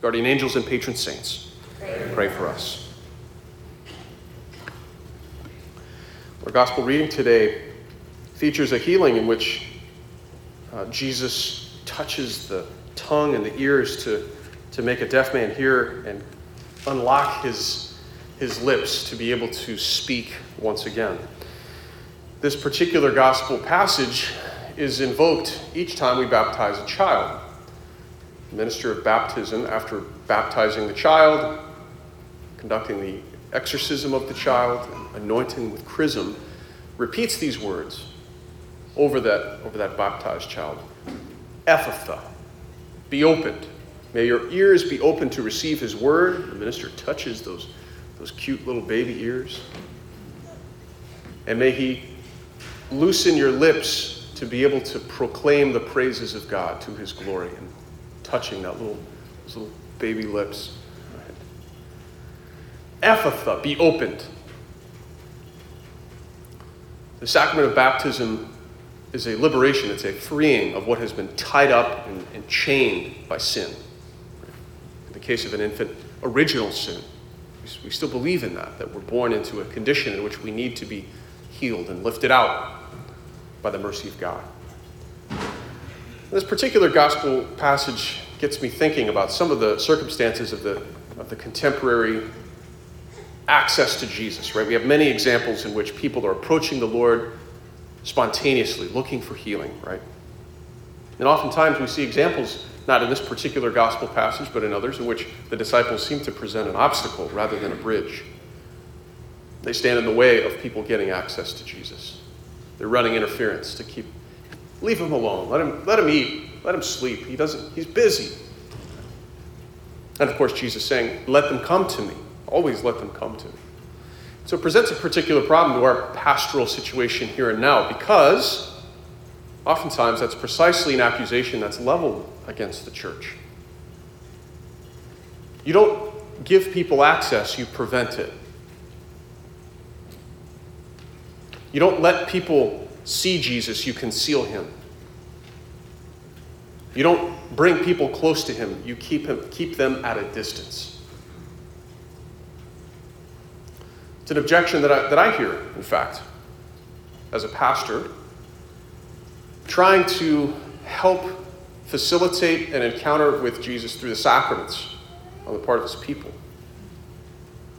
Guardian angels and patron saints, pray for us. Our gospel reading today features a healing in which Jesus touches the tongue and the ears to make a deaf man hear and unlock his lips to be able to speak once again. This particular gospel passage is invoked each time we baptize a child. The minister of baptism, after baptizing the child, conducting the exorcism of the child, and anointing with chrism, repeats these words over that baptized child. Ephatha, be opened. May your ears be open to receive his word. The minister touches those cute little baby ears. And may he loosen your lips to be able to proclaim the praises of God to his glory, and touching those little baby lips. Ephatha, be opened. The sacrament of baptism is a liberation. It's a freeing of what has been tied up and chained by sin. In the case of an infant, original sin. We still believe in that we're born into a condition in which we need to be healed and lifted out by the mercy of God. This particular gospel passage gets me thinking about some of the circumstances of the contemporary access to Jesus, right? We have many examples in which people are approaching the Lord spontaneously, looking for healing, right? And oftentimes we see examples, not in this particular gospel passage, but in others, in which the disciples seem to present an obstacle rather than a bridge. They stand in the way of people getting access to Jesus. They're running interference to leave him alone. Let him eat. Let him sleep. He's busy. And of course, Jesus saying, let them come to me. Always let them come to me. So it presents a particular problem to our pastoral situation here and now, because oftentimes that's precisely an accusation that's leveled against the church. You don't give people access, you prevent it. You don't let people see Jesus, you conceal him. You don't bring people close to him, you keep them at a distance. It's an objection that I hear, in fact, as a pastor, trying to help facilitate an encounter with Jesus through the sacraments on the part of his people.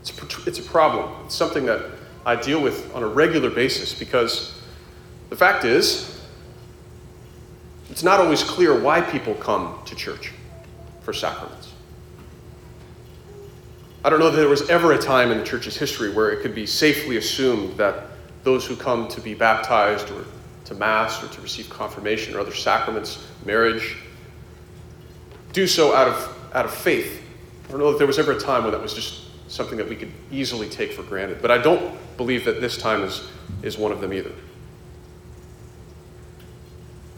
It's a problem. It's something that I deal with on a regular basis, because the fact is, it's not always clear why people come to church for sacraments. I don't know that there was ever a time in the church's history where it could be safely assumed that those who come to be baptized or to Mass or to receive confirmation or other sacraments, marriage, do so out of faith. I don't know that there was ever a time when that was just something that we could easily take for granted. But I don't believe that this time is one of them either.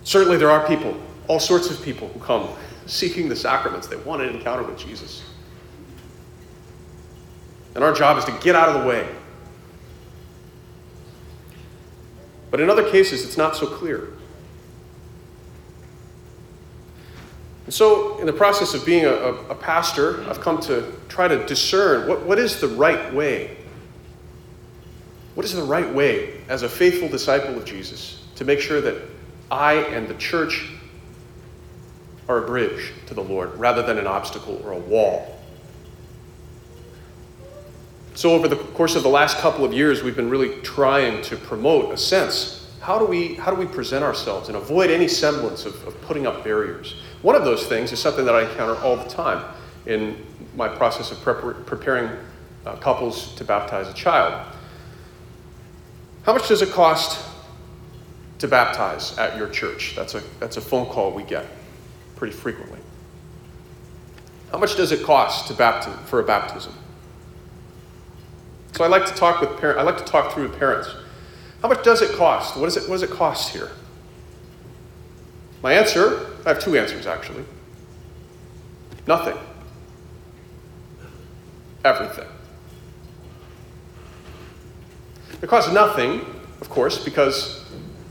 Certainly there are people, all sorts of people, who come seeking the sacraments. They want an encounter with Jesus. And our job is to get out of the way. But in other cases, it's not so clear. And so, in the process of being a pastor, I've come to try to discern what is the right way. What is the right way as a faithful disciple of Jesus to make sure that I and the church are a bridge to the Lord rather than an obstacle or a wall? So over the course of the last couple of years, we've been really trying to promote a sense. How do we present ourselves and avoid any semblance of putting up barriers? One of those things is something that I encounter all the time in my process of preparing couples to baptize a child. How much does it cost to baptize at your church? That's a phone call we get pretty frequently. How much does it cost for a baptism? So I like to talk with parents. I like to talk through with parents. How much does it cost? What does it cost here? My answer, I have two answers actually. Nothing. Everything. It costs nothing, of course, because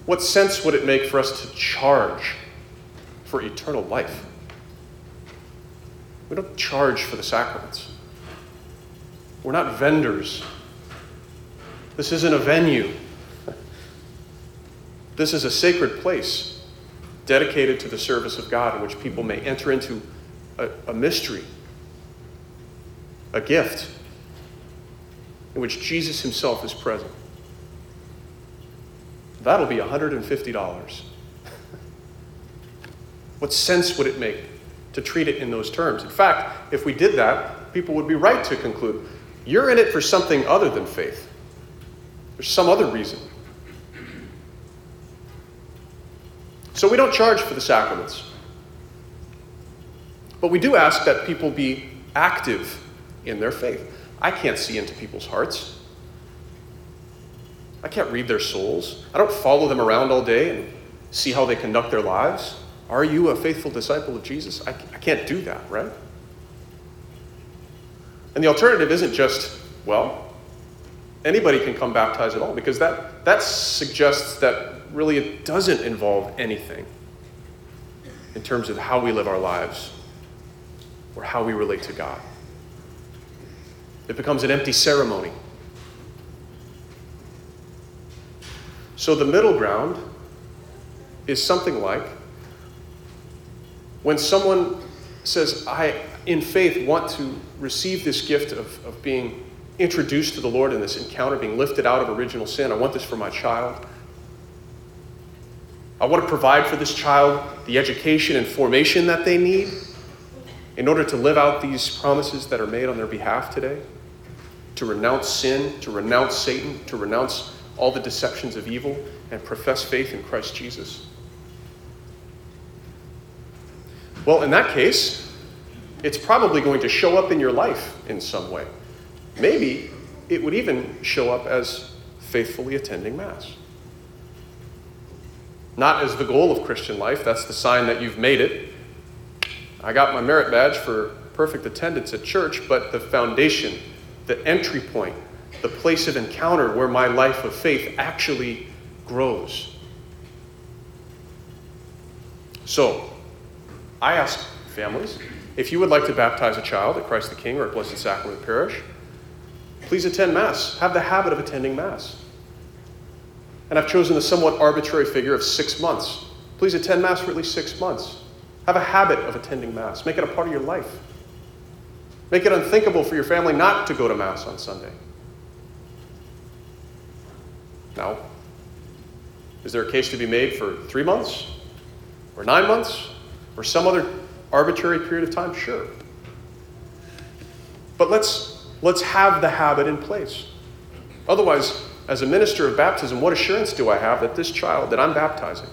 what sense would it make for us to charge for eternal life? We don't charge for the sacraments. We're not vendors. This isn't a venue. This is a sacred place dedicated to the service of God in which people may enter into a mystery, a gift, in which Jesus himself is present. That'll be $150. What sense would it make to treat it in those terms? In fact, if we did that, people would be right to conclude, you're in it for something other than faith. There's some other reason. So we don't charge for the sacraments. But we do ask that people be active in their faith. I can't see into people's hearts. I can't read their souls. I don't follow them around all day and see how they conduct their lives. Are you a faithful disciple of Jesus? I can't do that, right? And the alternative isn't just, well, anybody can come baptized at all, because that suggests that really it doesn't involve anything in terms of how we live our lives or how we relate to God. It becomes an empty ceremony. So the middle ground is something like when someone says, I, in faith, want to receive this gift of being introduced to the Lord in this encounter, being lifted out of original sin. I want this for my child. I want to provide for this child the education and formation that they need in order to live out these promises that are made on their behalf today, to renounce sin, to renounce Satan, to renounce all the deceptions of evil, and profess faith in Christ Jesus. Well, in that case, it's probably going to show up in your life in some way. Maybe it would even show up as faithfully attending Mass. Not as the goal of Christian life. That's the sign that you've made it. I got my merit badge for perfect attendance at church, but the foundation, the entry point, the place of encounter where my life of faith actually grows. So, I ask families, if you would like to baptize a child at Christ the King or at Blessed Sacrament Parish, please attend Mass. Have the habit of attending Mass. And I've chosen the somewhat arbitrary figure of 6 months. Please attend Mass for at least 6 months. Have a habit of attending Mass. Make it a part of your life. Make it unthinkable for your family not to go to Mass on Sunday. Now, is there a case to be made for 3 months? Or 9 months? Or some other arbitrary period of time? Sure. But let's have the habit in place. Otherwise, as a minister of baptism, what assurance do I have that this child that I'm baptizing,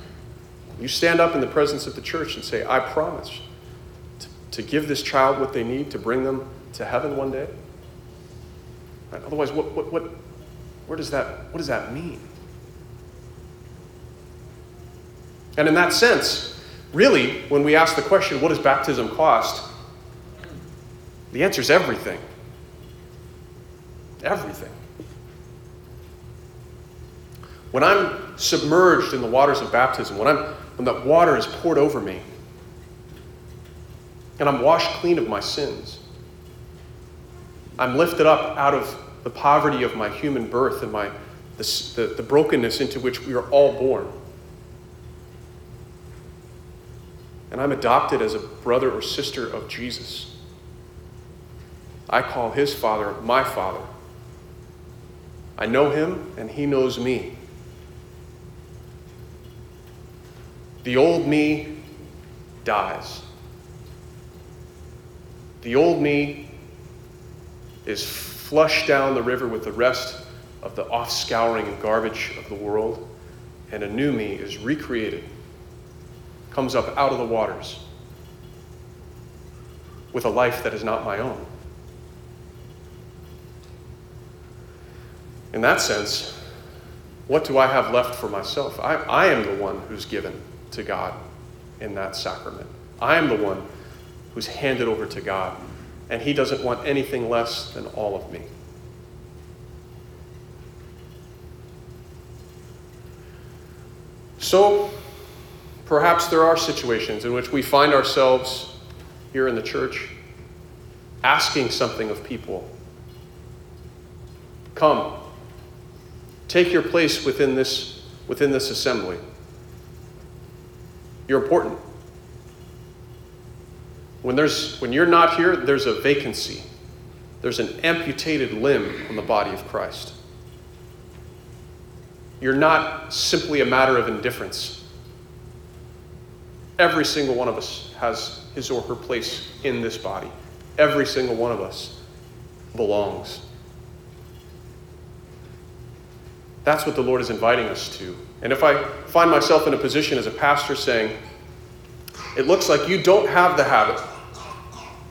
you stand up in the presence of the church and say, I promise to give this child what they need to bring them to heaven one day? Right? Otherwise, what does that mean? And in that sense, really, when we ask the question, what does baptism cost? The answer is everything. Everything. When I'm submerged in the waters of baptism, when that water is poured over me, and I'm washed clean of my sins, I'm lifted up out of the poverty of my human birth and the brokenness into which we are all born. And I'm adopted as a brother or sister of Jesus. I call his Father my Father. I know him and he knows me. The old me dies. The old me is flushed down the river with the rest of the off-scouring and garbage of the world, and a new me is recreated, comes up out of the waters with a life that is not my own. In that sense, what do I have left for myself? I am the one who's given to God in that sacrament. I am the one who's handed over to God, and he doesn't want anything less than all of me. So, perhaps there are situations in which we find ourselves here in the church asking something of people. Come, take your place within this assembly. You're important. When you're not here, there's a vacancy. There's an amputated limb on the body of Christ. You're not simply a matter of indifference. Every single one of us has his or her place in this body. Every single one of us belongs. That's what the Lord is inviting us to. And if I find myself in a position as a pastor saying, it looks like you don't have the habit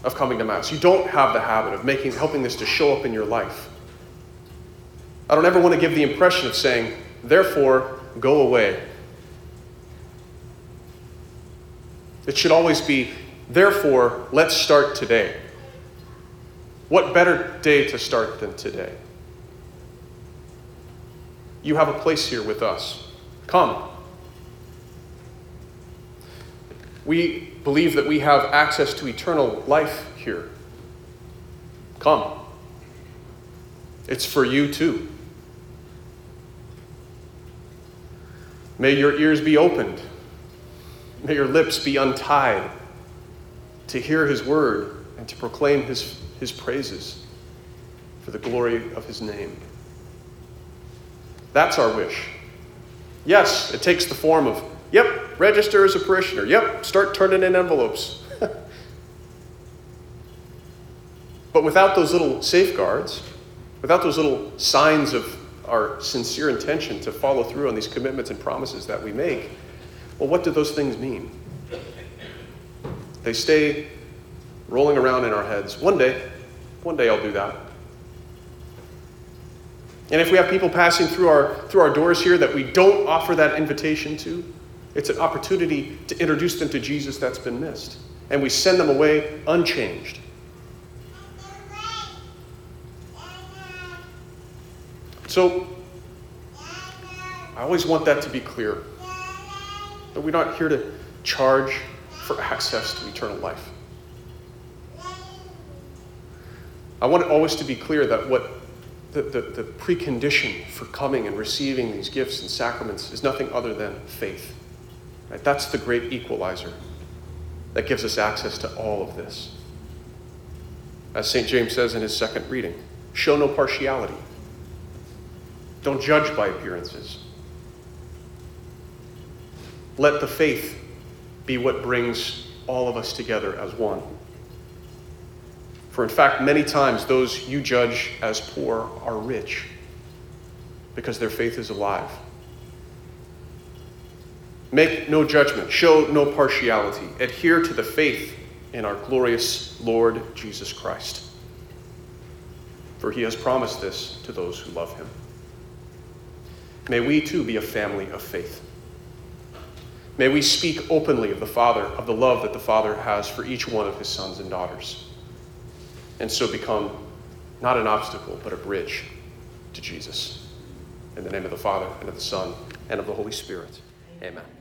of coming to Mass. You don't have the habit of helping this to show up in your life. I don't ever want to give the impression of saying, therefore, go away. It should always be, therefore, let's start today. What better day to start than today? You have a place here with us. Come. We believe that we have access to eternal life here. Come. It's for you too. May your ears be opened. May your lips be untied to hear his word and to proclaim his praises for the glory of his name. That's our wish. Yes, it takes the form of, yep, register as a parishioner. Yep, start turning in envelopes. But without those little safeguards, without those little signs of our sincere intention to follow through on these commitments and promises that we make, well, what do those things mean? They stay rolling around in our heads. One day I'll do that. And if we have people passing through our doors here that we don't offer that invitation to, it's an opportunity to introduce them to Jesus that's been missed. And we send them away unchanged. So, I always want that to be clear. That we're not here to charge for access to eternal life. I want it always to be clear that what the precondition for coming and receiving these gifts and sacraments is nothing other than faith. Right? That's the great equalizer that gives us access to all of this. As St. James says in his second reading, show no partiality. Don't judge by appearances. Let the faith be what brings all of us together as one. For in fact, many times those you judge as poor are rich because their faith is alive. Make no judgment, show no partiality, adhere to the faith in our glorious Lord Jesus Christ. For he has promised this to those who love him. May we too be a family of faith. May we speak openly of the Father, of the love that the Father has for each one of his sons and daughters. And so become not an obstacle, but a bridge to Jesus. In the name of the Father, and of the Son, and of the Holy Spirit. Amen.